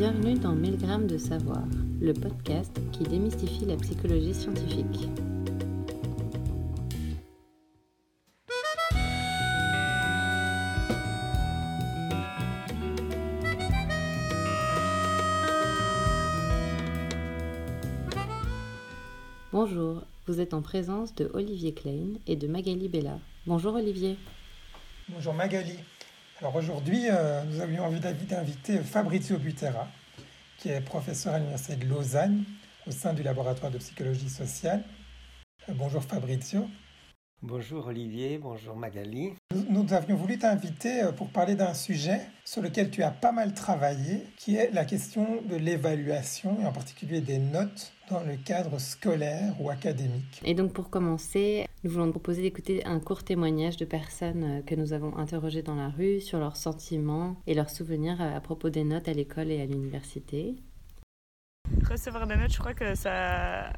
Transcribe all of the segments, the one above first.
Bienvenue dans Milligrammes de Savoir, le podcast qui démystifie la psychologie scientifique. Bonjour, vous êtes en présence de Olivier Klein et de Magali Bella. Bonjour Olivier. Bonjour Magali. Alors aujourd'hui, nous avions envie d'inviter Fabrizio Butera, qui est professeur à l'Université de Lausanne, au sein du laboratoire de psychologie sociale. Bonjour Fabrizio. Bonjour Olivier, bonjour Magali. Nous avions voulu t'inviter pour parler d'un sujet sur lequel tu as pas mal travaillé, qui est la question de l'évaluation, et en particulier des notes dans le cadre scolaire ou académique. Et donc pour commencer, nous voulons te proposer d'écouter un court témoignage de personnes que nous avons interrogées dans la rue sur leurs sentiments et leurs souvenirs à propos des notes à l'école et à l'université. Recevoir des notes, je crois que ça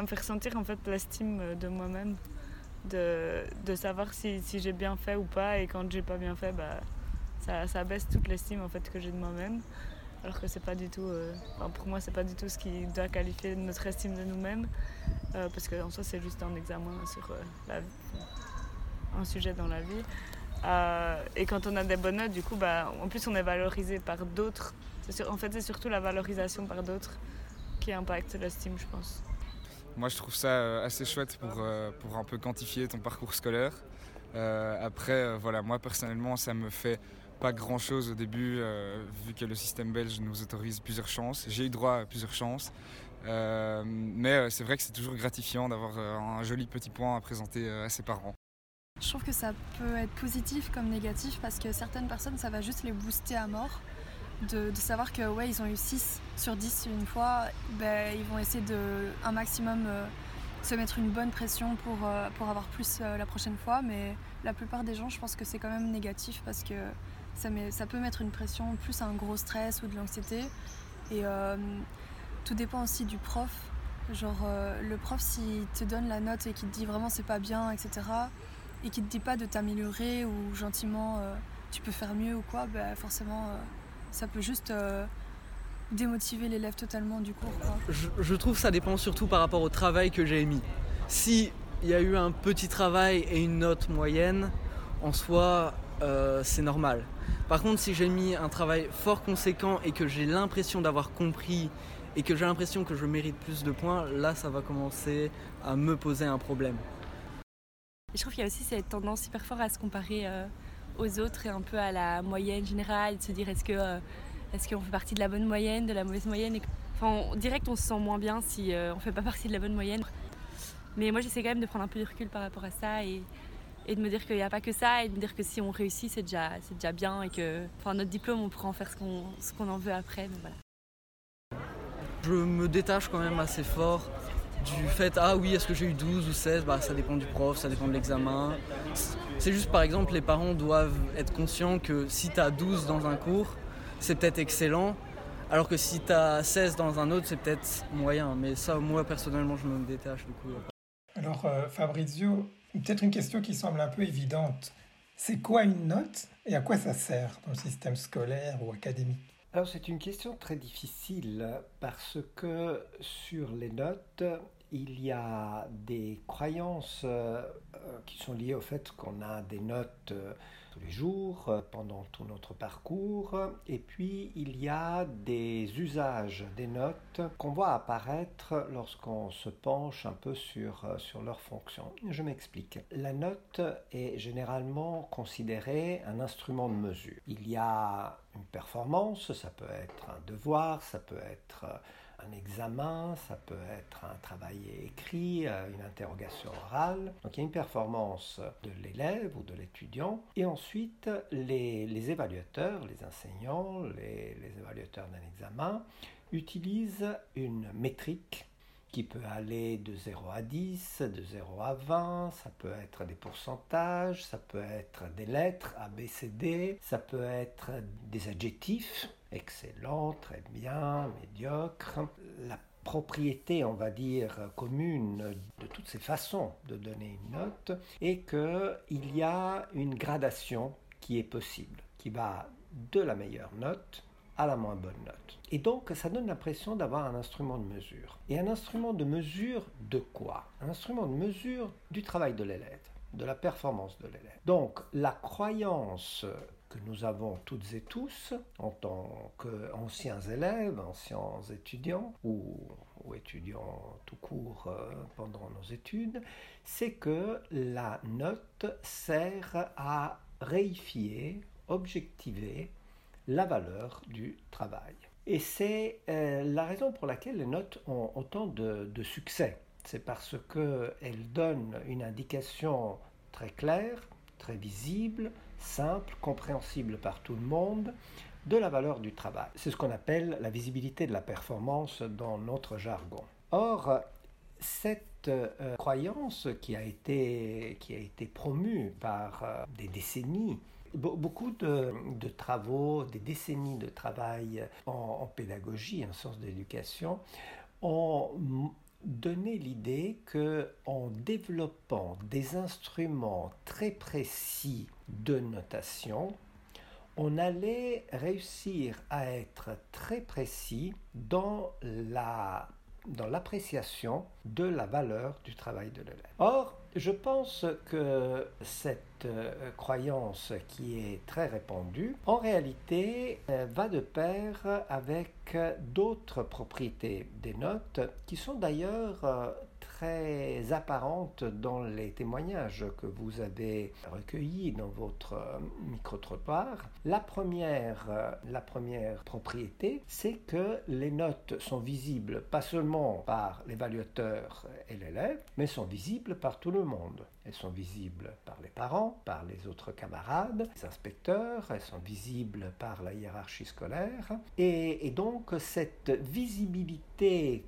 me fait ressentir en fait l'estime de moi-même, de savoir si j'ai bien fait ou pas, et quand j'ai pas bien fait, ça baisse toute l'estime en fait que j'ai de moi-même. Alors que c'est pas du tout, pour moi c'est pas du tout ce qui doit qualifier notre estime de nous-mêmes, parce qu'en soi c'est juste un examen sur un sujet dans la vie. Et quand on a des bonnes notes, du coup, en plus on est valorisé par d'autres. C'est surtout la valorisation par d'autres qui impacte l'estime, je pense. Moi je trouve ça assez chouette pour un peu quantifier ton parcours scolaire. Après, moi personnellement ça me fait pas grand chose au début, vu que le système belge nous autorise plusieurs chances. J'ai eu droit à plusieurs chances, mais c'est vrai que c'est toujours gratifiant d'avoir un joli petit point à présenter à ses parents. Je trouve que ça peut être positif comme négatif, parce que certaines personnes ça va juste les booster à mort, de savoir que ouais, ils ont eu 6 sur 10 une fois, ils vont essayer de un maximum se mettre une bonne pression pour avoir plus la prochaine fois, mais la plupart des gens je pense que c'est quand même négatif, parce que ça peut mettre une pression, plus un gros stress ou de l'anxiété. Et tout dépend aussi du prof. Genre le prof, s'il te donne la note et qu'il te dit vraiment c'est pas bien, etc. et qu'il te dit pas de t'améliorer ou gentiment tu peux faire mieux ou quoi, forcément ça peut juste démotiver l'élève totalement du cours, quoi. Je trouve que ça dépend surtout par rapport au travail que j'ai mis. Si il y a eu un petit travail et une note moyenne, en soi c'est normal. Par contre, si j'ai mis un travail fort conséquent et que j'ai l'impression d'avoir compris et que j'ai l'impression que je mérite plus de points, là ça va commencer à me poser un problème. Je trouve qu'il y a aussi cette tendance hyper forte à se comparer aux autres et un peu à la moyenne générale, de se dire est-ce qu'on fait partie de la bonne moyenne, de la mauvaise moyenne. Direct on se sent moins bien si on fait pas partie de la bonne moyenne. Mais moi j'essaie quand même de prendre un peu de recul par rapport à ça et de me dire qu'il n'y a pas que ça, et de me dire que si on réussit, c'est déjà bien, et que notre diplôme, on pourra en faire ce qu'on en veut après. Donc voilà. Je me détache quand même assez fort du fait, est-ce que j'ai eu 12 ou 16 ? Ça dépend du prof, ça dépend de l'examen. C'est juste, par exemple, les parents doivent être conscients que si tu as 12 dans un cours, c'est peut-être excellent, alors que si tu as 16 dans un autre, c'est peut-être moyen. Mais ça, moi, personnellement, je me détache du coup. Alors, Fabrizio, peut-être une question qui semble un peu évidente. C'est quoi une note et à quoi ça sert dans le système scolaire ou académique ? Alors c'est une question très difficile, parce que sur les notes, il y a des croyances qui sont liées au fait qu'on a des notes tous les jours, pendant tout notre parcours. Et puis il y a des usages des notes qu'on voit apparaître lorsqu'on se penche un peu sur leur fonction. Je m'explique. La note est généralement considérée un instrument de mesure. Il y a une performance, ça peut être un devoir, ça peut être un examen, ça peut être un travail écrit, une interrogation orale. Donc il y a une performance de l'élève ou de l'étudiant. Et ensuite, les évaluateurs, les enseignants, les évaluateurs d'un examen utilisent une métrique qui peut aller de 0 à 10, de 0 à 20, ça peut être des pourcentages, ça peut être des lettres A, B, C, D, ça peut être des adjectifs, excellent, très bien, médiocre. La propriété, on va dire, commune de toutes ces façons de donner une note est qu'il y a une gradation qui est possible, qui va de la meilleure note à la moins bonne note. Et donc, ça donne l'impression d'avoir un instrument de mesure. Et un instrument de mesure de quoi? Un instrument de mesure du travail de l'élève, de la performance de l'élève. Donc, la croyance que nous avons toutes et tous, en tant qu'anciens élèves, anciens étudiants, ou étudiants tout court pendant nos études, c'est que la note sert à réifier, objectiver la valeur du travail. Et c'est la raison pour laquelle les notes ont autant de succès. C'est parce qu'elles donnent une indication très claire, très visible, simple, compréhensible par tout le monde, de la valeur du travail. C'est ce qu'on appelle la visibilité de la performance dans notre jargon. Or, cette croyance qui a été promue par des décennies, beaucoup de travaux, des décennies de travail en pédagogie, en sciences de l'éducation, ont donné l'idée qu'en développant des instruments très précis de notation, on allait réussir à être très précis dans l'appréciation de la valeur du travail de l'élève. Or, je pense que cette croyance qui est très répandue, en réalité, va de pair avec d'autres propriétés des notes qui sont d'ailleurs très apparentes dans les témoignages que vous avez recueillis dans votre micro-trottoir. La première propriété, c'est que les notes sont visibles pas seulement par l'évaluateur et l'élève, mais sont visibles par tout le monde. Elles sont visibles par les parents, par les autres camarades, les inspecteurs, elles sont visibles par la hiérarchie scolaire. Et donc cette visibilité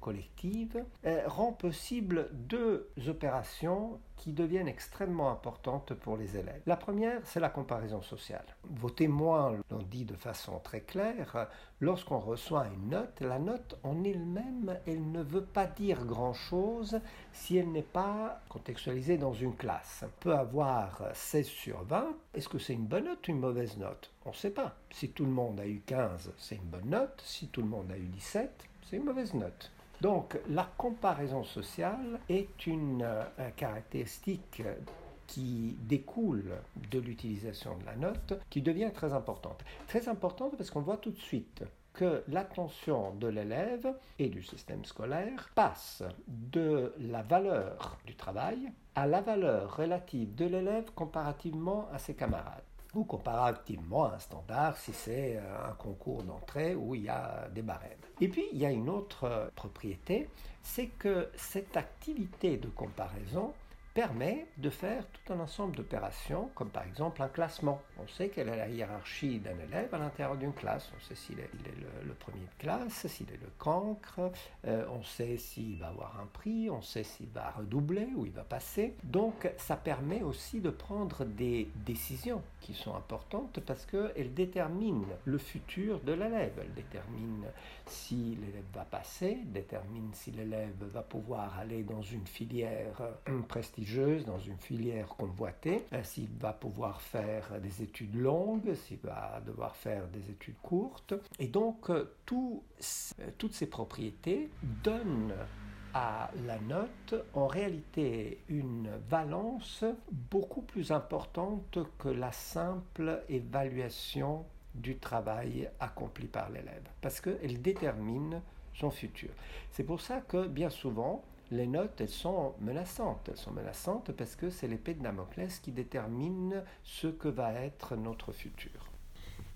collective rend possible deux opérations qui deviennent extrêmement importantes pour les élèves. La première, c'est la comparaison sociale. Vos témoins l'ont dit de façon très claire, lorsqu'on reçoit une note, la note en elle-même, elle ne veut pas dire grand-chose si elle n'est pas contextualisée dans une classe. On peut avoir 16 sur 20, est-ce que c'est une bonne note ou une mauvaise note? On ne sait pas. Si tout le monde a eu 15, c'est une bonne note. Si tout le monde a eu 17, c'est une mauvaise note. Donc, la comparaison sociale est une caractéristique qui découle de l'utilisation de la note, qui devient très importante. Très importante parce qu'on voit tout de suite que l'attention de l'élève et du système scolaire passe de la valeur du travail à la valeur relative de l'élève comparativement à ses camarades, ou comparativement à un standard si c'est un concours d'entrée où il y a des barèmes. Et puis, il y a une autre propriété, c'est que cette activité de comparaison permet de faire tout un ensemble d'opérations, comme par exemple un classement. On sait quelle est la hiérarchie d'un élève à l'intérieur d'une classe. On sait s'il est le premier de classe, s'il est le cancre, on sait s'il va avoir un prix, on sait s'il va redoubler ou il va passer. Donc ça permet aussi de prendre des décisions qui sont importantes parce qu'elles déterminent le futur de l'élève. Elles déterminent si l'élève va passer, déterminent si l'élève va pouvoir aller dans une filière prestigieuse, dans une filière convoitée, s'il va pouvoir faire des études longues, s'il va devoir faire des études courtes. Et donc, toutes ces propriétés donnent à la note, en réalité, une valence beaucoup plus importante que la simple évaluation du travail accompli par l'élève, parce qu'elle détermine son futur. C'est pour ça que, bien souvent, les notes, elles sont menaçantes. Elles sont menaçantes parce que c'est l'épée de Damoclès qui détermine ce que va être notre futur.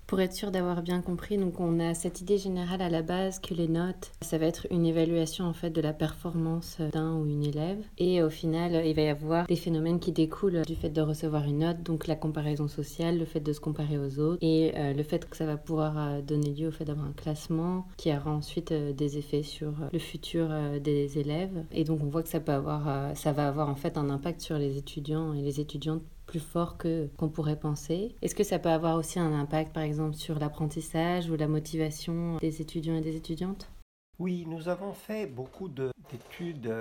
Pour être sûr d'avoir bien compris, donc on a cette idée générale à la base que les notes, ça va être une évaluation en fait de la performance d'un ou une élève. Et au final, il va y avoir des phénomènes qui découlent du fait de recevoir une note, donc la comparaison sociale, le fait de se comparer aux autres et le fait que ça va pouvoir donner lieu au fait d'avoir un classement qui aura ensuite des effets sur le futur des élèves. Et donc on voit que ça va avoir en fait un impact sur les étudiants et les étudiantes plus fort qu'on pourrait penser. Est-ce que ça peut avoir aussi un impact, par exemple, sur l'apprentissage ou la motivation des étudiants et des étudiantes ? Oui, nous avons fait beaucoup d'études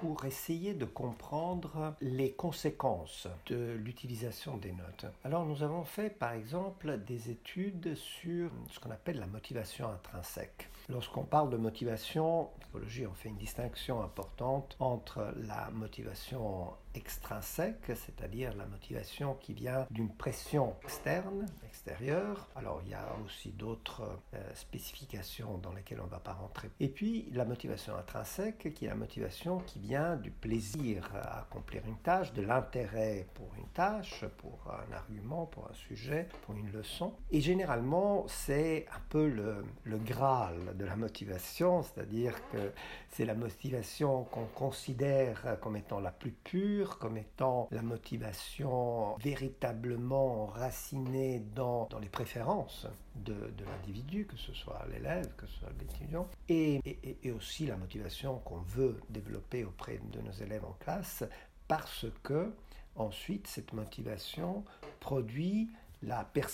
pour essayer de comprendre les conséquences de l'utilisation des notes. Alors nous avons fait par exemple des études sur ce qu'on appelle la motivation intrinsèque. Lorsqu'on parle de motivation, en psychologie on fait une distinction importante entre la motivation extrinsèque, c'est-à-dire la motivation qui vient d'une pression externe, extérieure. Alors il y a aussi d'autres spécifications dans lesquelles on ne va pas rentrer. Et puis la motivation intrinsèque, qui est la motivation qui vient du plaisir à accomplir une tâche, de l'intérêt pour une tâche, pour un argument, pour un sujet, pour une leçon. Et généralement c'est un peu le Graal de la motivation, c'est-à-dire que c'est la motivation qu'on considère comme étant la plus pure, comme étant la motivation véritablement enracinée dans les préférences de l'individu, que ce soit l'élève, que ce soit l'étudiant, et aussi la motivation qu'on veut développer auprès de nos élèves en classe, parce que ensuite cette motivation produit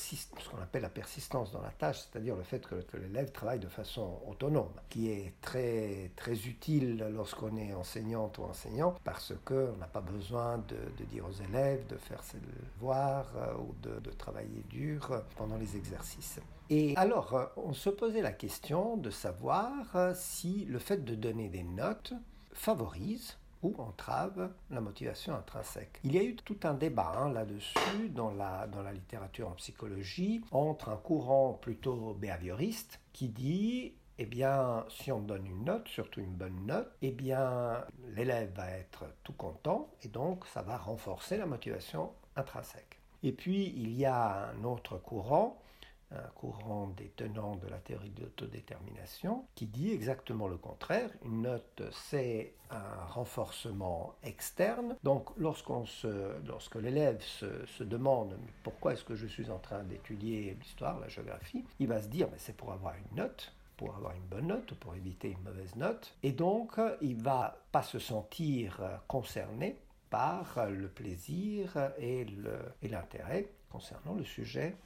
ce qu'on appelle la persistance dans la tâche, c'est-à-dire le fait que l'élève travaille de façon autonome, qui est très, très utile lorsqu'on est enseignante ou enseignant, parce qu'on n'a pas besoin de dire aux élèves de faire ses devoirs ou de travailler dur pendant les exercices. Et alors, on se posait la question de savoir si le fait de donner des notes favorise ou entrave la motivation intrinsèque. Il y a eu tout un débat là-dessus dans la littérature en psychologie, entre un courant plutôt behavioriste qui dit eh bien, si on donne une note, surtout une bonne note, eh bien, l'élève va être tout content et donc ça va renforcer la motivation intrinsèque. Et puis il y a un autre courant, des tenants de la théorie de l'autodétermination, qui dit exactement le contraire. Une note, c'est un renforcement externe. Donc, lorsque l'élève se demande « Pourquoi est-ce que je suis en train d'étudier l'histoire, la géographie ?», il va se dire « C'est pour avoir une note, pour avoir une bonne note, pour éviter une mauvaise note. » Et donc, il ne va pas se sentir concerné par le plaisir et l'intérêt concernant le sujet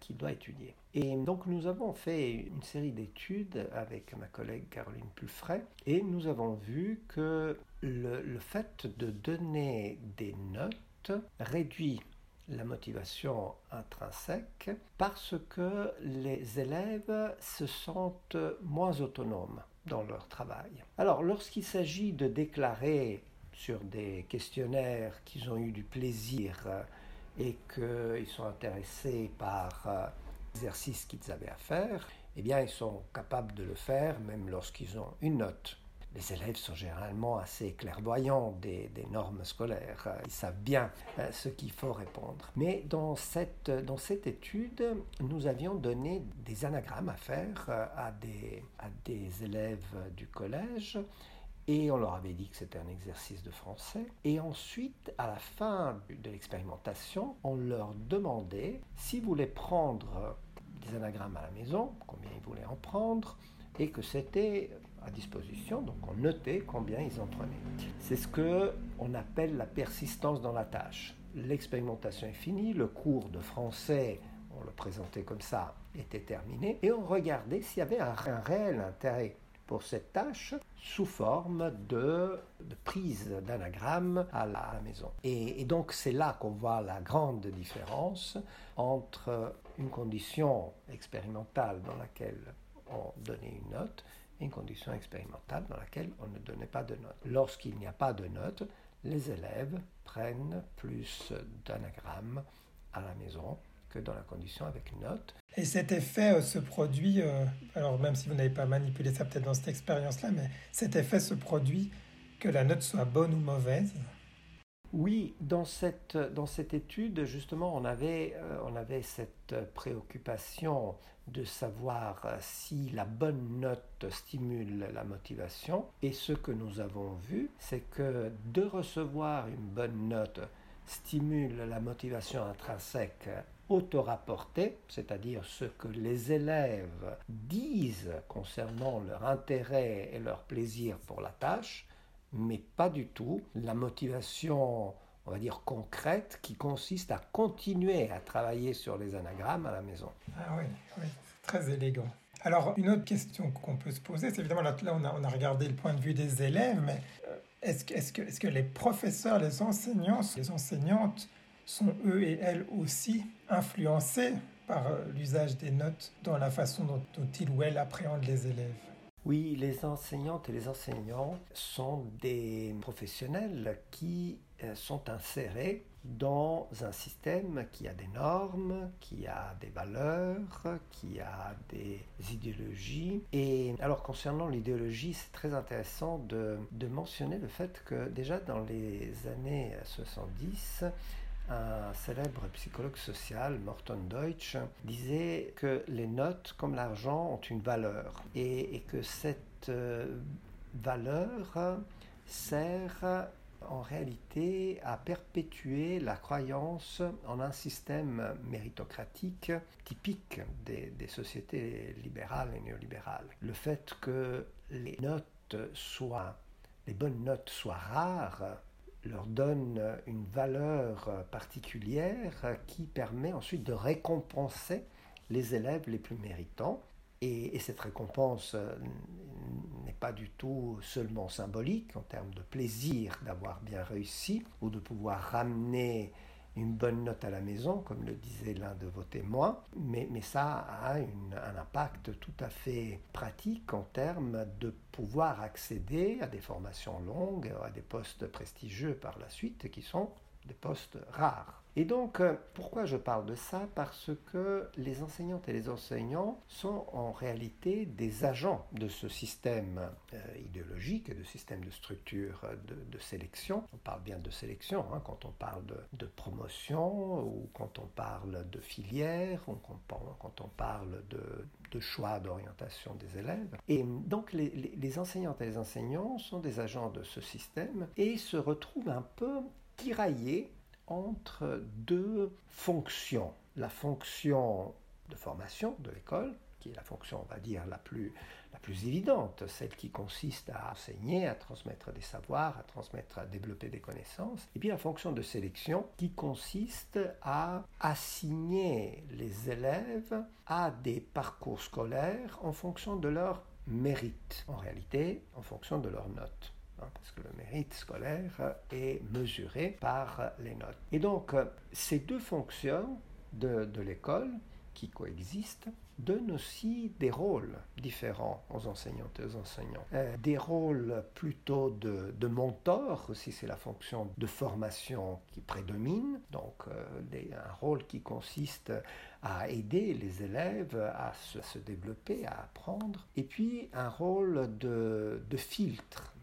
qu'il doit étudier. Et donc nous avons fait une série d'études avec ma collègue Caroline Pulfrey et nous avons vu que le fait de donner des notes réduit la motivation intrinsèque parce que les élèves se sentent moins autonomes dans leur travail. Alors lorsqu'il s'agit de déclarer sur des questionnaires qu'ils ont eu du plaisir et qu'ils sont intéressés par l'exercice qu'ils avaient à faire, eh bien ils sont capables de le faire même lorsqu'ils ont une note. Les élèves sont généralement assez clairvoyants des normes scolaires, ils savent bien ce qu'il faut répondre. Mais dans cette étude, nous avions donné des anagrammes à faire à des élèves du collège, et on leur avait dit que c'était un exercice de français. Et ensuite, à la fin de l'expérimentation, on leur demandait s'ils voulaient prendre des anagrammes à la maison, combien ils voulaient en prendre, et que c'était à disposition, donc on notait combien ils en prenaient. C'est ce qu'on appelle la persistance dans la tâche. L'expérimentation est finie, le cours de français, on le présentait comme ça, était terminé, et on regardait s'il y avait un réel intérêt pour cette tâche sous forme de prise d'anagramme à la maison. Et donc c'est là qu'on voit la grande différence entre une condition expérimentale dans laquelle on donnait une note et une condition expérimentale dans laquelle on ne donnait pas de note. Lorsqu'il n'y a pas de note, les élèves prennent plus d'anagrammes à la maison que dans la condition avec une note. Et cet effet se produit, alors même si vous n'avez pas manipulé ça peut-être dans cette expérience-là, mais cet effet se produit que la note soit bonne ou mauvaise? Oui, dans cette étude, justement, on avait cette préoccupation de savoir si la bonne note stimule la motivation. Et ce que nous avons vu, c'est que de recevoir une bonne note stimule la motivation intrinsèque auto-rapporté, c'est-à-dire ce que les élèves disent concernant leur intérêt et leur plaisir pour la tâche, mais pas du tout la motivation, on va dire, concrète qui consiste à continuer à travailler sur les anagrammes à la maison. Ah oui, oui, c'est très élégant. Alors, une autre question qu'on peut se poser, c'est évidemment, là on a regardé le point de vue des élèves, mais est-ce que les professeurs, les enseignants, les enseignantes sont eux et elles aussi influencés par l'usage des notes dans la façon dont ils ou elles appréhendent les élèves? Oui, les enseignantes et les enseignants sont des professionnels qui sont insérés dans un système qui a des normes, qui a des valeurs, qui a des idéologies. Et alors concernant l'idéologie, c'est très intéressant de mentionner le fait que déjà dans les années 70, un célèbre psychologue social, Morton Deutsch, disait que les notes, comme l'argent, ont une valeur et que cette valeur sert en réalité à perpétuer la croyance en un système méritocratique typique des sociétés libérales et néolibérales. Le fait que les bonnes notes soient rares leur donne une valeur particulière qui permet ensuite de récompenser les élèves les plus méritants. Et cette récompense n'est pas du tout seulement symbolique en termes de plaisir d'avoir bien réussi ou de pouvoir ramener une bonne note à la maison, comme le disait l'un de vos témoins, mais ça a un impact tout à fait pratique en termes de pouvoir accéder à des formations longues, à des postes prestigieux par la suite, qui sont des postes rares. Et donc, pourquoi je parle de ça ? Parce que les enseignantes et les enseignants sont en réalité des agents de ce système idéologique, de système de structure de sélection. On parle bien de sélection quand on parle de promotion, ou quand on parle de filière, ou quand on parle de choix d'orientation des élèves. Et donc, les enseignantes et les enseignants sont des agents de ce système et se retrouvent un peu tiraillés entre deux fonctions. La fonction de formation de l'école, qui est la fonction, on va dire, la plus évidente, celle qui consiste à enseigner, à transmettre des savoirs, à transmettre, à développer des connaissances. Et puis la fonction de sélection, qui consiste à assigner les élèves à des parcours scolaires en fonction de leur mérite, en réalité, en fonction de leurs notes. Parce que le mérite scolaire est mesuré par les notes. Et donc, ces deux fonctions de l'école qui coexistent donnent aussi des rôles différents aux enseignantes et aux enseignants. Des rôles plutôt de mentor, si c'est la fonction de formation qui prédomine, donc un rôle qui consiste à aider les élèves à se développer, à apprendre, et puis un rôle de filtre,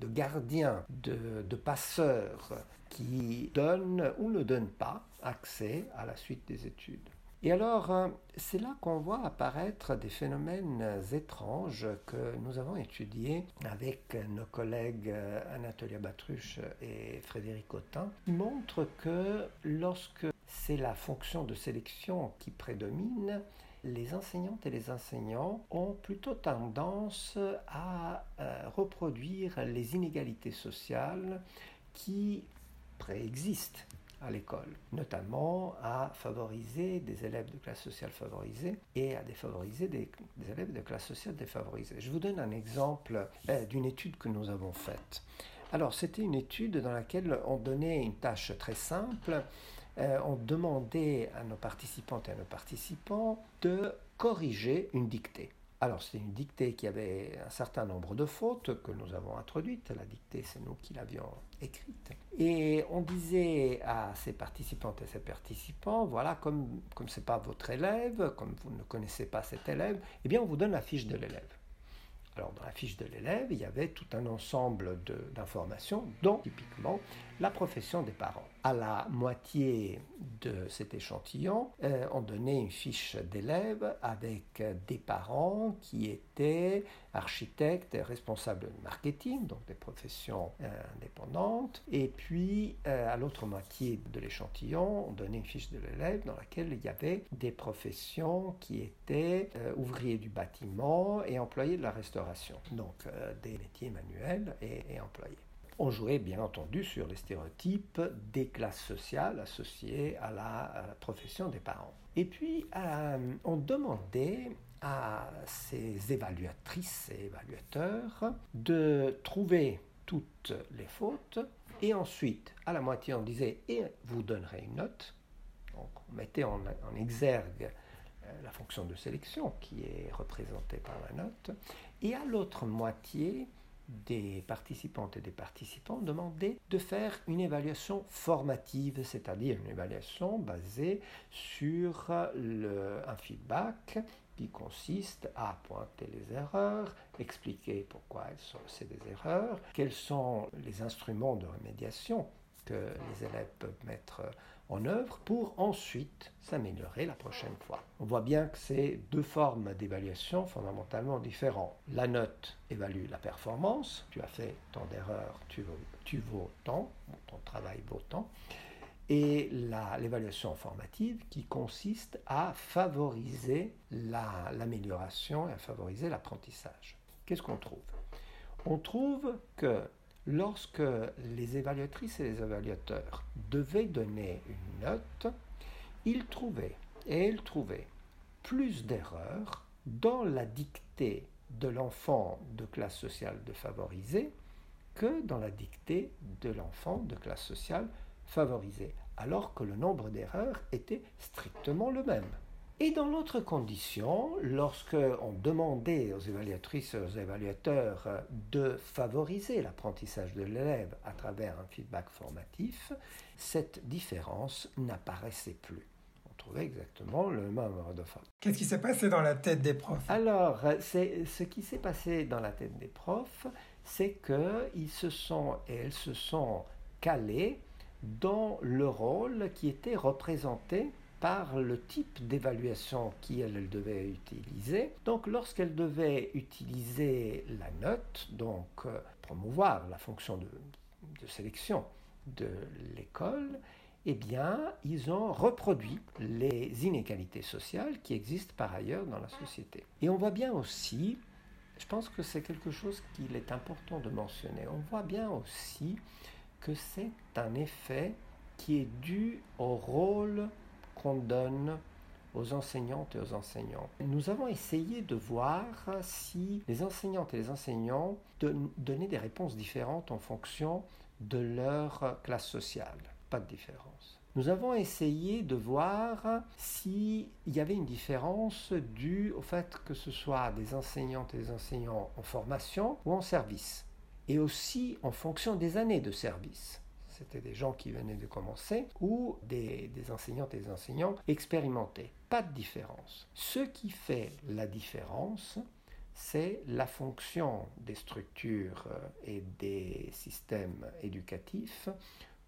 de gardien, de passeur, qui donne ou ne donne pas accès à la suite des études. Et alors, c'est là qu'on voit apparaître des phénomènes étranges que nous avons étudiés avec nos collègues Anatolia Batruch et Frédéric Cottin, qui montrent que lorsque c'est la fonction de sélection qui prédomine, les enseignantes et les enseignants ont plutôt tendance à reproduire les inégalités sociales qui préexistent à l'école, notamment à favoriser des élèves de classe sociale favorisée et à défavoriser des élèves de classe sociale défavorisée. Je vous donne un exemple d'une étude que nous avons faite. Alors, c'était une étude dans laquelle on donnait une tâche très simple. On demandait à nos participantes et à nos participants de corriger une dictée. Alors, c'est une dictée qui avait un certain nombre de fautes que nous avons introduites. La dictée, c'est nous qui l'avions écrite. Et on disait à ces participantes et ces participants, voilà, comme ce n'est pas votre élève, comme vous ne connaissez pas cet élève, eh bien, on vous donne la fiche de l'élève. Alors, dans la fiche de l'élève, il y avait tout un ensemble d'informations, dont typiquement la profession des parents. À la moitié de cet échantillon, on donnait une fiche d'élève avec des parents qui étaient architectes, responsables du marketing, donc des professions indépendantes. Et puis, à l'autre moitié de l'échantillon, on donnait une fiche de l'élève dans laquelle il y avait des professions qui étaient ouvriers du bâtiment et employés de la restauration, donc des métiers manuels et employés. On jouait bien entendu sur les stéréotypes des classes sociales associées à la profession des parents. Et puis, on demandait à ces évaluatrices et évaluateurs de trouver toutes les fautes, et ensuite, à la moitié, on disait « et vous donnerez une note ». Donc on mettait en exergue la fonction de sélection qui est représentée par la note, et à l'autre moitié, des participantes et des participants demandaient de faire une évaluation formative, c'est-à-dire une évaluation basée sur un feedback qui consiste à pointer les erreurs, expliquer pourquoi c'est des erreurs, quels sont les instruments de remédiation que les élèves peuvent mettre en œuvre pour ensuite s'améliorer la prochaine fois. On voit bien que c'est deux formes d'évaluation fondamentalement différentes. La note évalue la performance, tu as fait tant d'erreurs, tu vaux tant, ton travail vaut tant, et l'évaluation formative qui consiste à favoriser l'amélioration et à favoriser l'apprentissage. Qu'est-ce qu'on trouve? On trouve que lorsque les évaluatrices et les évaluateurs devaient donner une note, ils trouvaient, et elles trouvaient, plus d'erreurs dans la dictée de l'enfant de classe sociale défavorisée que dans la dictée de l'enfant de classe sociale favorisée, alors que le nombre d'erreurs était strictement le même. Et dans l'autre condition, lorsqu'on demandait aux évaluatrices et aux évaluateurs de favoriser l'apprentissage de l'élève à travers un feedback formatif, cette différence n'apparaissait plus. On trouvait exactement le même nombre de fautes. Qu'est-ce qui s'est passé dans la tête des profs? Alors, ce qui s'est passé dans la tête des profs, c'est qu'ils se sont et elles se sont calés dans le rôle qui était représenté par le type d'évaluation qu'elle devait utiliser. Donc lorsqu'elle devait utiliser la note, donc promouvoir la fonction de sélection de l'école, eh bien ils ont reproduit les inégalités sociales qui existent par ailleurs dans la société. Et on voit bien aussi, je pense que c'est quelque chose qu'il est important de mentionner, on voit bien aussi que c'est un effet qui est dû au rôle qu'on donne aux enseignantes et aux enseignants. Nous avons essayé de voir si les enseignantes et les enseignants donnaient des réponses différentes en fonction de leur classe sociale. Pas de différence. Nous avons essayé de voir s'il y avait une différence due au fait que ce soit des enseignantes et des enseignants en formation ou en service, et aussi en fonction des années de service. C'était des gens qui venaient de commencer, ou des enseignantes et des enseignants expérimentés. Pas de différence. Ce qui fait la différence, c'est la fonction des structures et des systèmes éducatifs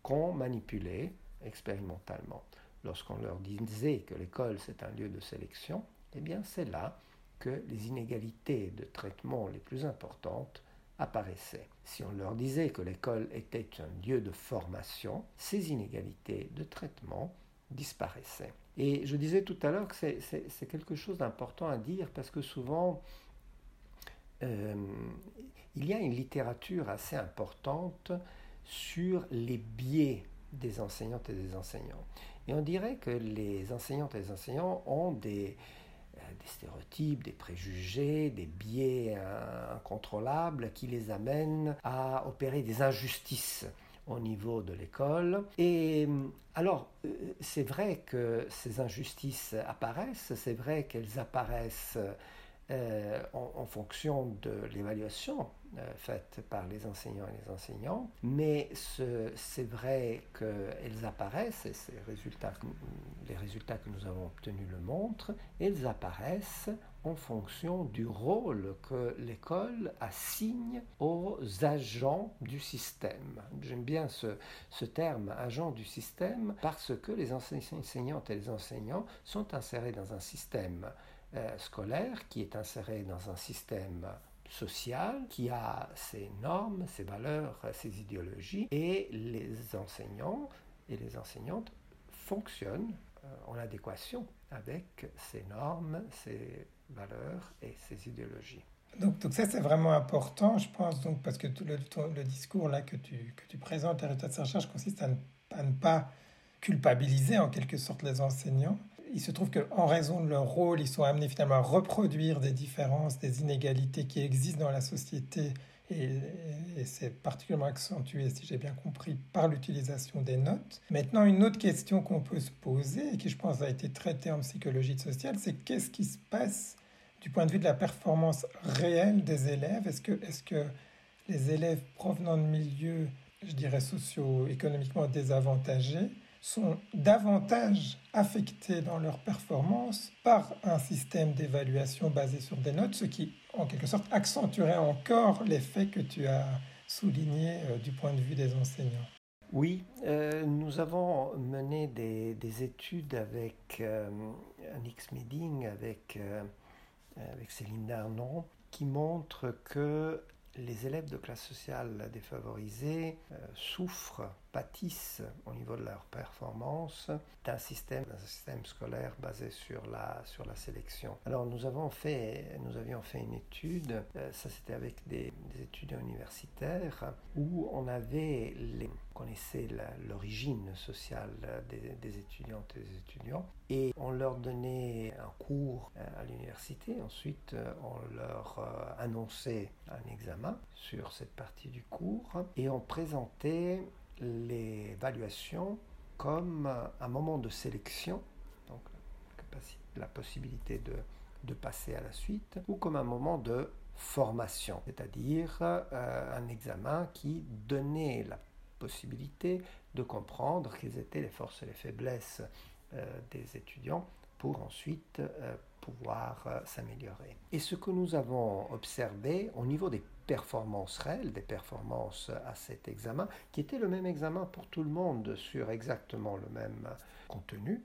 qu'on manipulait expérimentalement. Lorsqu'on leur disait que l'école c'est un lieu de sélection, eh bien c'est là que les inégalités de traitement les plus importantes apparaissaient. Si on leur disait que l'école était un lieu de formation, ces inégalités de traitement disparaissaient. Et je disais tout à l'heure que c'est quelque chose d'important à dire parce que souvent, il y a une littérature assez importante sur les biais des enseignantes et des enseignants. Et on dirait que les enseignantes et les enseignants ont des stéréotypes, des préjugés, des biais incontrôlables qui les amènent à opérer des injustices au niveau de l'école. Et alors, c'est vrai que ces injustices apparaissent, c'est vrai qu'elles apparaissent en fonction de l'évaluation faite par les enseignants et les enseignants, mais c'est vrai qu'elles apparaissent, et les résultats que nous avons obtenus le montrent, elles apparaissent en fonction du rôle que l'école assigne aux agents du système. J'aime bien ce terme, agents du système, parce que les enseignantes et les enseignants sont insérés dans un système scolaire qui est inséré dans un système social qui a ses normes, ses valeurs, ses idéologies, et les enseignants et les enseignantes fonctionnent en adéquation avec ces normes, ces valeurs et ces idéologies. Donc ça c'est vraiment important, je pense, donc, parce que tout le discours là que tu présentes, les résultats de recherche consiste à ne pas culpabiliser en quelque sorte les enseignants. il se trouve qu'en raison de leur rôle, ils sont amenés finalement à reproduire des différences, des inégalités qui existent dans la société, et c'est particulièrement accentué, si j'ai bien compris, par l'utilisation des notes. Maintenant, une autre question qu'on peut se poser, et qui je pense a été traitée en psychologie sociale, c'est qu'est-ce qui se passe du point de vue de la performance réelle des élèves? Est-ce que les élèves provenant de milieux, je dirais, socio-économiquement désavantagés sont davantage affectés dans leur performance par un système d'évaluation basé sur des notes, ce qui, en quelque sorte, accentuerait encore l'effet que tu as souligné du point de vue des enseignants? Oui, nous avons mené des études avec Annick Smeding, avec Céline Darnon, qui montrent que les élèves de classe sociale défavorisée souffrent, pâtissent au niveau de leur performance d'un système scolaire basé sur la sélection. Alors nous avions fait une étude, ça c'était avec des étudiants universitaires, où on avait connaissait l'origine sociale des étudiantes et des étudiants, et on leur donnait un cours à l'université. Ensuite on leur annonçait un examen sur cette partie du cours et on présentait l'évaluation comme un moment de sélection, donc la possibilité de passer à la suite, ou comme un moment de formation, c'est-à-dire un examen qui donnait la possibilité de comprendre quelles étaient les forces et les faiblesses des étudiants pour ensuite pouvoir s'améliorer. Et ce que nous avons observé au niveau des performances réelles, des performances à cet examen, qui était le même examen pour tout le monde sur exactement le même contenu,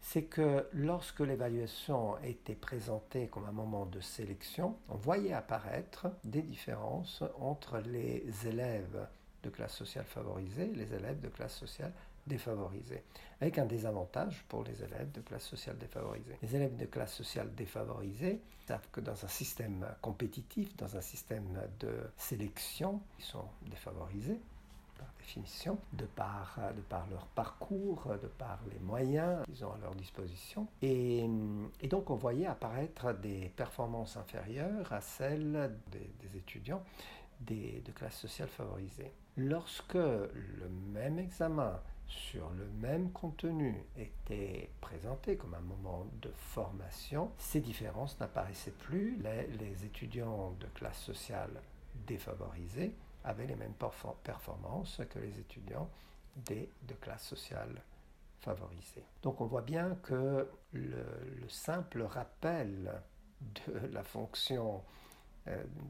c'est que lorsque l'évaluation était présentée comme un moment de sélection, on voyait apparaître des différences entre les élèves de classe sociale favorisée et les élèves de classe sociale défavorisés, avec un désavantage pour les élèves de classe sociale défavorisée. Les élèves de classe sociale défavorisée savent que dans un système compétitif, dans un système de sélection, ils sont défavorisés par définition, de par leur parcours, de par les moyens qu'ils ont à leur disposition. Et donc on voyait apparaître des performances inférieures à celles des étudiants de classe sociale favorisée. Lorsque le même examen sur le même contenu était présenté comme un moment de formation, ces différences n'apparaissaient plus. Les étudiants de classe sociale défavorisée avaient les mêmes performances que les étudiants de classe sociale favorisée. Donc on voit bien que le simple rappel de la fonction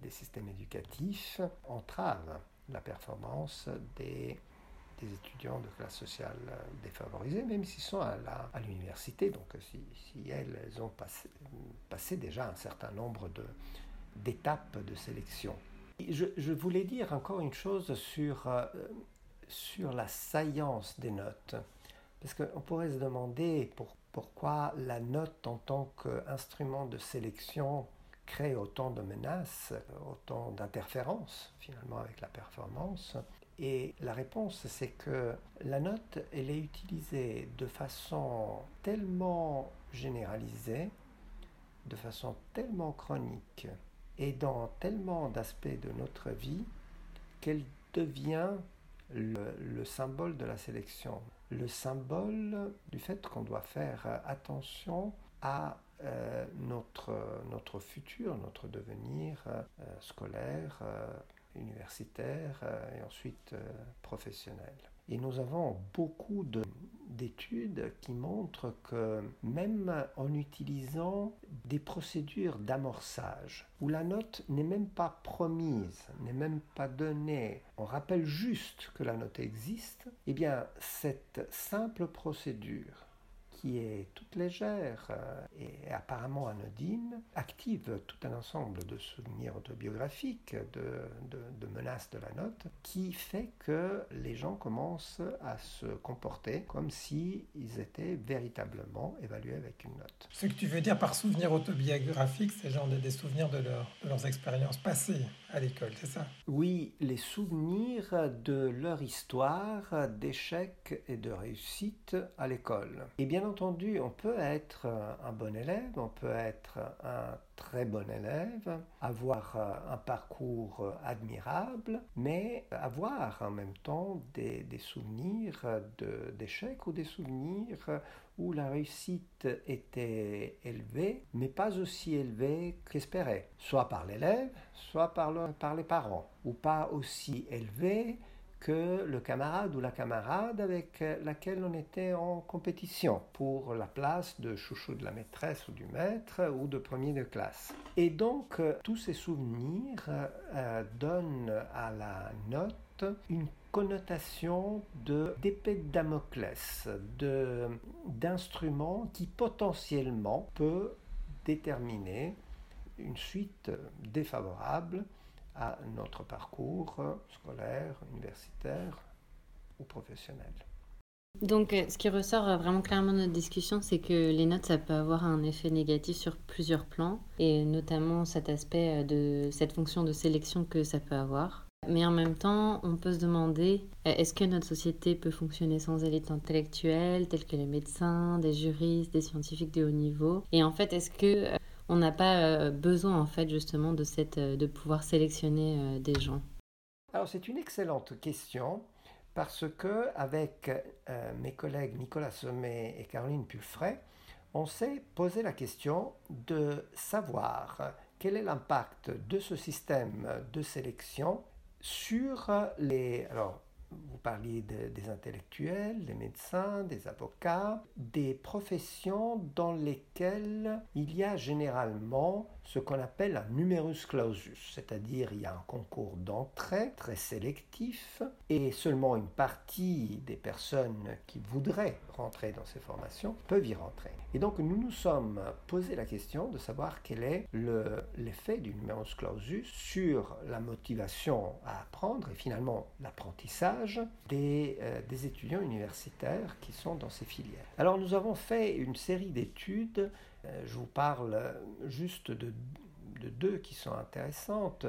des systèmes éducatifs entravent la performance des étudiants de classe sociale défavorisée, même s'ils sont à l'université, donc si elles ont passé déjà un certain nombre d'étapes de sélection. Je voulais dire encore une chose sur la saillance des notes, parce qu'on pourrait se demander pourquoi la note en tant qu'instrument de sélection crée autant de menaces, autant d'interférences finalement avec la performance. Et la réponse, c'est que la note, elle est utilisée de façon tellement généralisée, de façon tellement chronique et dans tellement d'aspects de notre vie qu'elle devient le symbole de la sélection, le symbole du fait qu'on doit faire attention à notre futur, notre devenir scolaire, universitaire et ensuite professionnel. Et nous avons beaucoup d'études qui montrent que même en utilisant des procédures d'amorçage, où la note n'est même pas promise, n'est même pas donnée, on rappelle juste que la note existe, eh bien cette simple procédure qui est toute légère et apparemment anodine, active tout un ensemble de souvenirs autobiographiques, de menaces de la note, qui fait que les gens commencent à se comporter comme s'ils étaient véritablement évalués avec une note. Ce que tu veux dire par souvenirs autobiographiques, c'est genre des souvenirs de leurs expériences passées à l'école, c'est ça? Oui, les souvenirs de leur histoire d'échecs et de réussites à l'école. Et bien entendu, on peut être un bon élève, on peut être un très bon élève, avoir un parcours admirable, mais avoir en même temps des souvenirs d'échecs ou des souvenirs où la réussite était élevée, mais pas aussi élevée qu'espérée, soit par l'élève, soit par les parents, ou pas aussi élevée que le camarade ou la camarade avec laquelle on était en compétition pour la place de chouchou de la maîtresse ou du maître ou de premier de classe. Et donc, tous ces souvenirs donnent à la note une connotation d'épée de Damoclès, d'instrument qui potentiellement peut déterminer une suite défavorable à notre parcours scolaire, universitaire ou professionnel. Donc, ce qui ressort vraiment clairement de notre discussion, c'est que les notes, ça peut avoir un effet négatif sur plusieurs plans, et notamment cet aspect de cette fonction de sélection que ça peut avoir. Mais en même temps, on peut se demander, est-ce que notre société peut fonctionner sans élite intellectuelle, telles que les médecins, des juristes, des scientifiques de haut niveau? Et en fait, est-ce que on n'a pas besoin en fait justement de pouvoir sélectionner des gens? Alors c'est une excellente question parce que avec mes collègues Nicolas Sommet et Caroline Pulfrey, on s'est posé la question de savoir quel est l'impact de ce système de sélection sur les... Alors, vous parliez des intellectuels, des médecins, des avocats, des professions dans lesquelles il y a généralement ce qu'on appelle un numerus clausus, c'est-à-dire il y a un concours d'entrée très sélectif et seulement une partie des personnes qui voudraient rentrer dans ces formations peuvent y rentrer. Et donc nous nous sommes posé la question de savoir quel est l'effet du numerus clausus sur la motivation à apprendre et finalement l'apprentissage des étudiants universitaires qui sont dans ces filières. Alors nous avons fait une série d'études, je vous parle juste de deux qui sont intéressantes.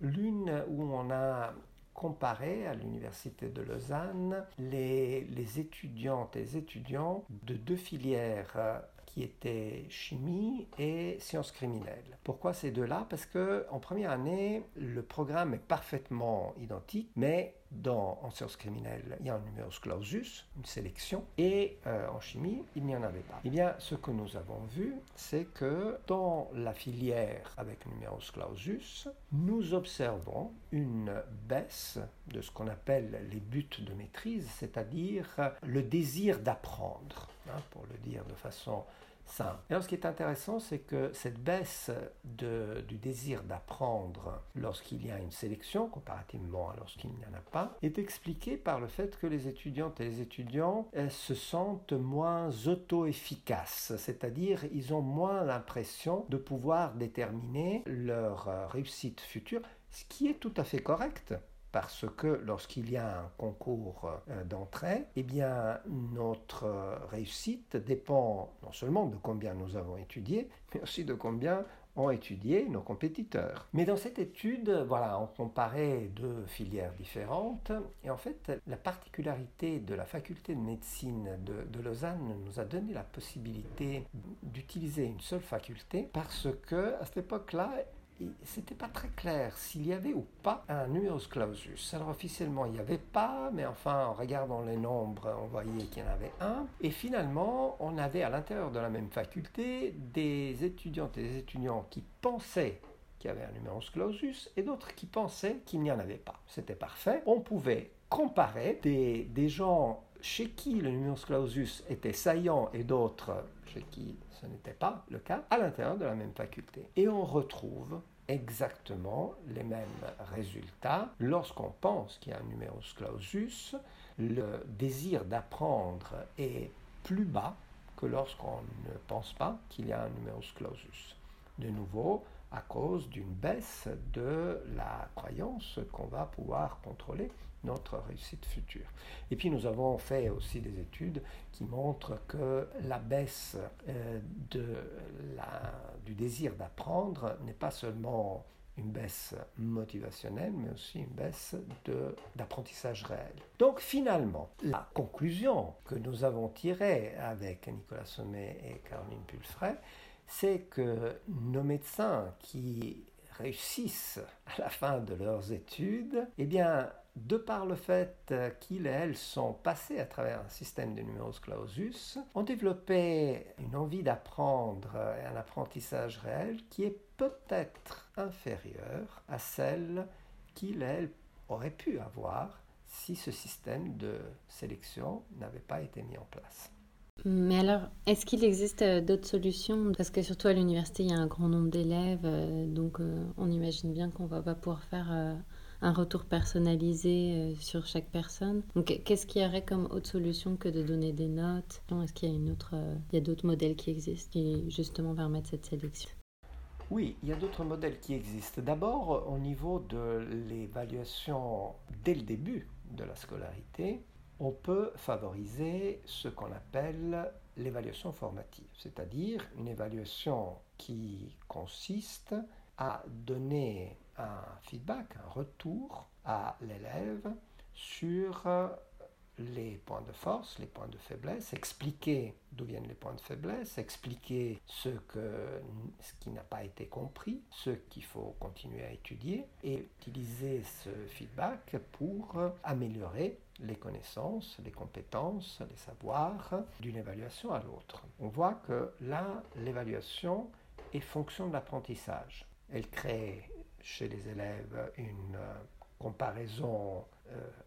L'une où on a comparé à l'université de Lausanne les étudiantes et les étudiants de deux filières qui étaient chimie et sciences criminelles. Pourquoi ces deux-là? Parce qu'en première année, le programme est parfaitement identique, mais en sciences criminelles, il y a un numerus clausus, une sélection, et en chimie, il n'y en avait pas. Eh bien, ce que nous avons vu, c'est que dans la filière avec numerus clausus, nous observons une baisse de ce qu'on appelle les buts de maîtrise, c'est-à-dire le désir d'apprendre, pour le dire de façon simple. Alors, ce qui est intéressant, c'est que cette baisse du désir d'apprendre lorsqu'il y a une sélection, comparativement à lorsqu'il n'y en a pas, est expliquée par le fait que les étudiantes et les étudiants se sentent moins auto-efficaces, c'est-à-dire ils ont moins l'impression de pouvoir déterminer leur réussite future, ce qui est tout à fait correct. Parce que lorsqu'il y a un concours d'entrée, eh bien, notre réussite dépend non seulement de combien nous avons étudié, mais aussi de combien ont étudié nos compétiteurs. Mais dans cette étude, voilà, on comparait deux filières différentes. Et en fait, la particularité de la faculté de médecine de Lausanne nous a donné la possibilité d'utiliser une seule faculté parce que à cette époque-là, c'était pas très clair s'il y avait ou pas un numerus clausus. Alors officiellement il n'y avait pas, mais enfin en regardant les nombres on voyait qu'il y en avait un. Et finalement on avait à l'intérieur de la même faculté des étudiantes et des étudiants qui pensaient qu'il y avait un numerus clausus et d'autres qui pensaient qu'il n'y en avait pas. C'était parfait. On pouvait comparer des gens chez qui le numerus clausus était saillant et d'autres chez qui ce n'était pas le cas, à l'intérieur de la même faculté. Et on retrouve exactement les mêmes résultats. Lorsqu'on pense qu'il y a un numerus clausus, le désir d'apprendre est plus bas que lorsqu'on ne pense pas qu'il y a un numerus clausus. De nouveau, à cause d'une baisse de la croyance qu'on va pouvoir contrôler notre réussite future. Et puis nous avons fait aussi des études qui montrent que la baisse du désir d'apprendre n'est pas seulement une baisse motivationnelle, mais aussi une baisse d'apprentissage réel. Donc finalement, la conclusion que nous avons tirée avec Nicolas Sommet et Caroline Pulfrey, c'est que nos médecins qui réussissent à la fin de leurs études, eh bien, de par le fait qu'ils et elles sont passés à travers un système de numerus clausus, ont développé une envie d'apprendre et un apprentissage réel qui est peut-être inférieure à celle qu'ils et elles auraient pu avoir si ce système de sélection n'avait pas été mis en place. Mais alors, est-ce qu'il existe d'autres solutions? Parce que surtout à l'université, il y a un grand nombre d'élèves, donc on imagine bien qu'on ne va pas pouvoir faire un retour personnalisé sur chaque personne. Donc, qu'est-ce qu'il y aurait comme autre solution que de donner des notes? Est-ce qu'il y a il y a d'autres modèles qui existent qui justement permettent cette sélection? Oui, il y a d'autres modèles qui existent. D'abord, au niveau de l'évaluation dès le début de la scolarité, on peut favoriser ce qu'on appelle l'évaluation formative, c'est-à-dire une évaluation qui consiste à donner un feedback, un retour à l'élève sur les points de force, les points de faiblesse, expliquer d'où viennent les points de faiblesse, expliquer ce qui n'a pas été compris, ce qu'il faut continuer à étudier et utiliser ce feedback pour améliorer les connaissances, les compétences, les savoirs d'une évaluation à l'autre. On voit que là, l'évaluation est fonction de l'apprentissage. Elle crée chez les élèves une comparaison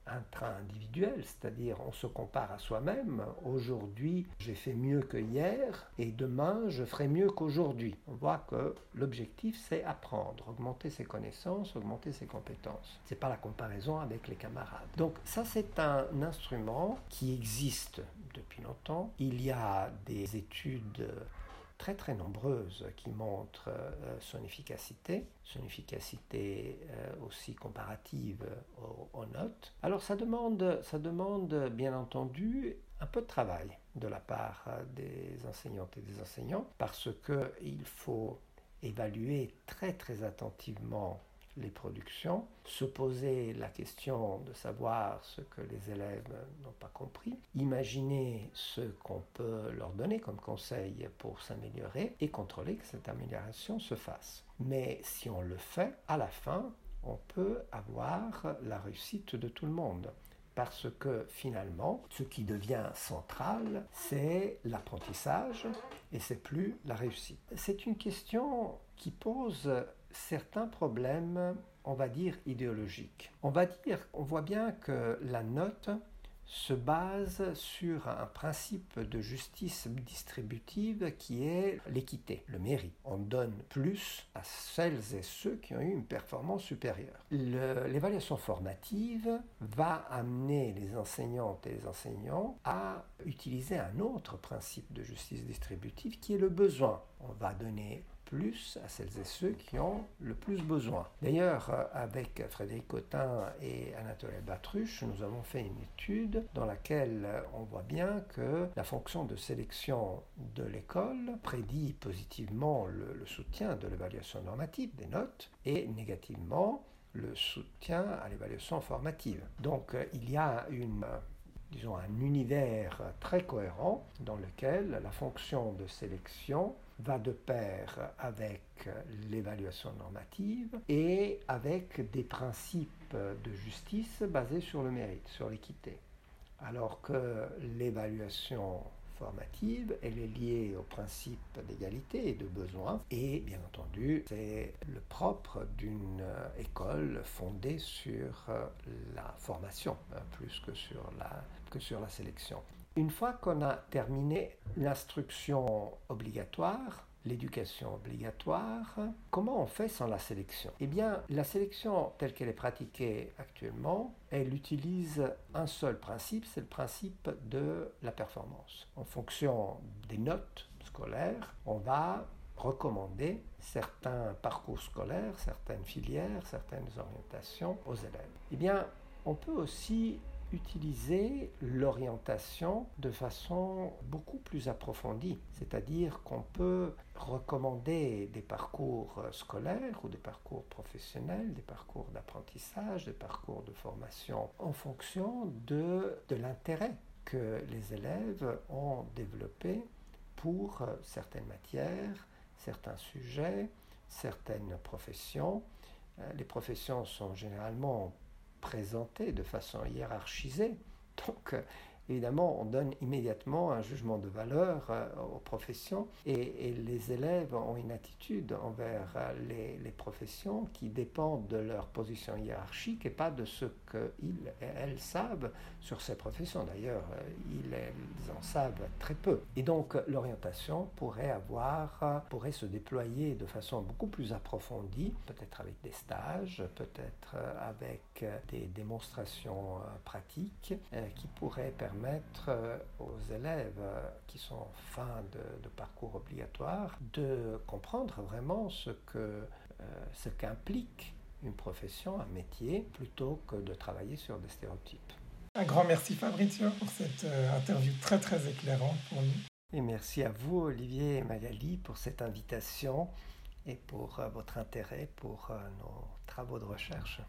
intra-individuelle, c'est-à-dire on se compare à soi-même. Aujourd'hui, j'ai fait mieux que hier et demain, je ferai mieux qu'aujourd'hui. On voit que l'objectif, c'est apprendre, augmenter ses connaissances, augmenter ses compétences. C'est pas la comparaison avec les camarades. Donc ça, c'est un instrument qui existe depuis longtemps. Il y a des études très très nombreuses qui montrent son efficacité aussi comparative aux notes. Alors ça demande bien entendu un peu de travail de la part des enseignantes et des enseignants, parce qu'il faut évaluer très très attentivement les productions, se poser la question de savoir ce que les élèves n'ont pas compris, imaginer ce qu'on peut leur donner comme conseil pour s'améliorer et contrôler que cette amélioration se fasse. Mais si on le fait, à la fin, on peut avoir la réussite de tout le monde, parce que finalement, ce qui devient central, c'est l'apprentissage et c'est plus la réussite. C'est une question qui pose certains problèmes, on va dire, idéologiques. On voit bien que la note se base sur un principe de justice distributive qui est l'équité, le mérite. On donne plus à celles et ceux qui ont eu une performance supérieure. L'évaluation formative va amener les enseignantes et les enseignants à utiliser un autre principe de justice distributive qui est le besoin. On va donner plus à celles et ceux qui ont le plus besoin. D'ailleurs, avec Frédéric Cottin et Anatolia Batruch, nous avons fait une étude dans laquelle on voit bien que la fonction de sélection de l'école prédit positivement le soutien de l'évaluation normative des notes et négativement le soutien à l'évaluation formative. Donc il y a un univers très cohérent dans lequel la fonction de sélection va de pair avec l'évaluation normative et avec des principes de justice basés sur le mérite, sur l'équité. Alors que l'évaluation formative, elle est liée au principe d'égalité et de besoin, et bien entendu, c'est le propre d'une école fondée sur la formation, plus que sur la sélection. Une fois qu'on a terminé l'instruction obligatoire, l'éducation obligatoire, comment on fait sans la sélection? Eh bien, la sélection telle qu'elle est pratiquée actuellement, elle utilise un seul principe, c'est le principe de la performance. En fonction des notes scolaires, on va recommander certains parcours scolaires, certaines filières, certaines orientations aux élèves. Eh bien, on peut aussi utiliser l'orientation de façon beaucoup plus approfondie, c'est-à-dire qu'on peut recommander des parcours scolaires ou des parcours professionnels, des parcours d'apprentissage, des parcours de formation en fonction de l'intérêt que les élèves ont développé pour certaines matières, certains sujets, certaines professions. Les professions sont généralement présentées de façon hiérarchisée, donc évidemment on donne immédiatement un jugement de valeur aux professions et les élèves ont une attitude envers les professions qui dépendent de leur position hiérarchique et pas de ce qu'ils et elles savent sur ces professions. D'ailleurs, ils en savent très peu. Et donc l'orientation pourrait se déployer de façon beaucoup plus approfondie, peut-être avec des stages, peut-être avec des démonstrations pratiques qui pourraient permettre aux élèves qui sont en fin de parcours obligatoire de comprendre vraiment ce qu'implique une profession, un métier, plutôt que de travailler sur des stéréotypes. Un grand merci Fabrizio pour cette interview très très éclairante pour nous. Et merci à vous Olivier et Magali pour cette invitation et pour votre intérêt pour nos travaux de recherche.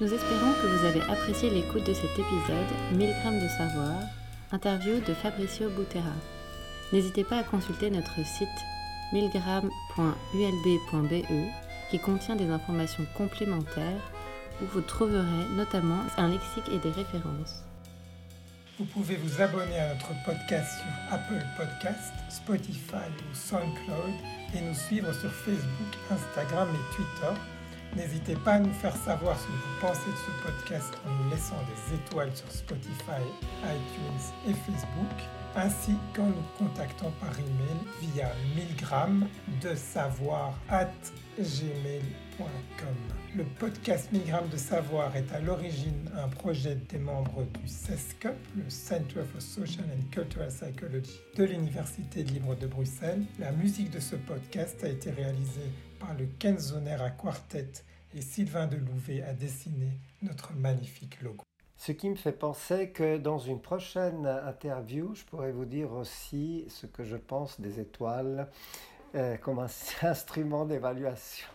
Nous espérons que vous avez apprécié l'écoute de cet épisode « Milligrammes de Savoir », interview de Fabrizio Butera. N'hésitez pas à consulter notre site milligrammes.ulb.be qui contient des informations complémentaires où vous trouverez notamment un lexique et des références. Vous pouvez vous abonner à notre podcast sur Apple Podcasts, Spotify ou SoundCloud et nous suivre sur Facebook, Instagram et Twitter. N'hésitez pas à nous faire savoir ce que vous pensez de ce podcast en nous laissant des étoiles sur Spotify, iTunes et Facebook, ainsi qu'en nous contactant par email via milligrammes-de-savoir@gmail.com. Le podcast Milligrammes de Savoir est à l'origine un projet des membres du CESCUP, le Centre for Social and Cultural Psychology de l'Université libre de Bruxelles. La musique de ce podcast a été réalisée par le Kenzoner Quartet et Sylvain Delouvet a dessiné notre magnifique logo. Ce qui me fait penser que dans une prochaine interview, je pourrais vous dire aussi ce que je pense des étoiles comme un instrument d'évaluation.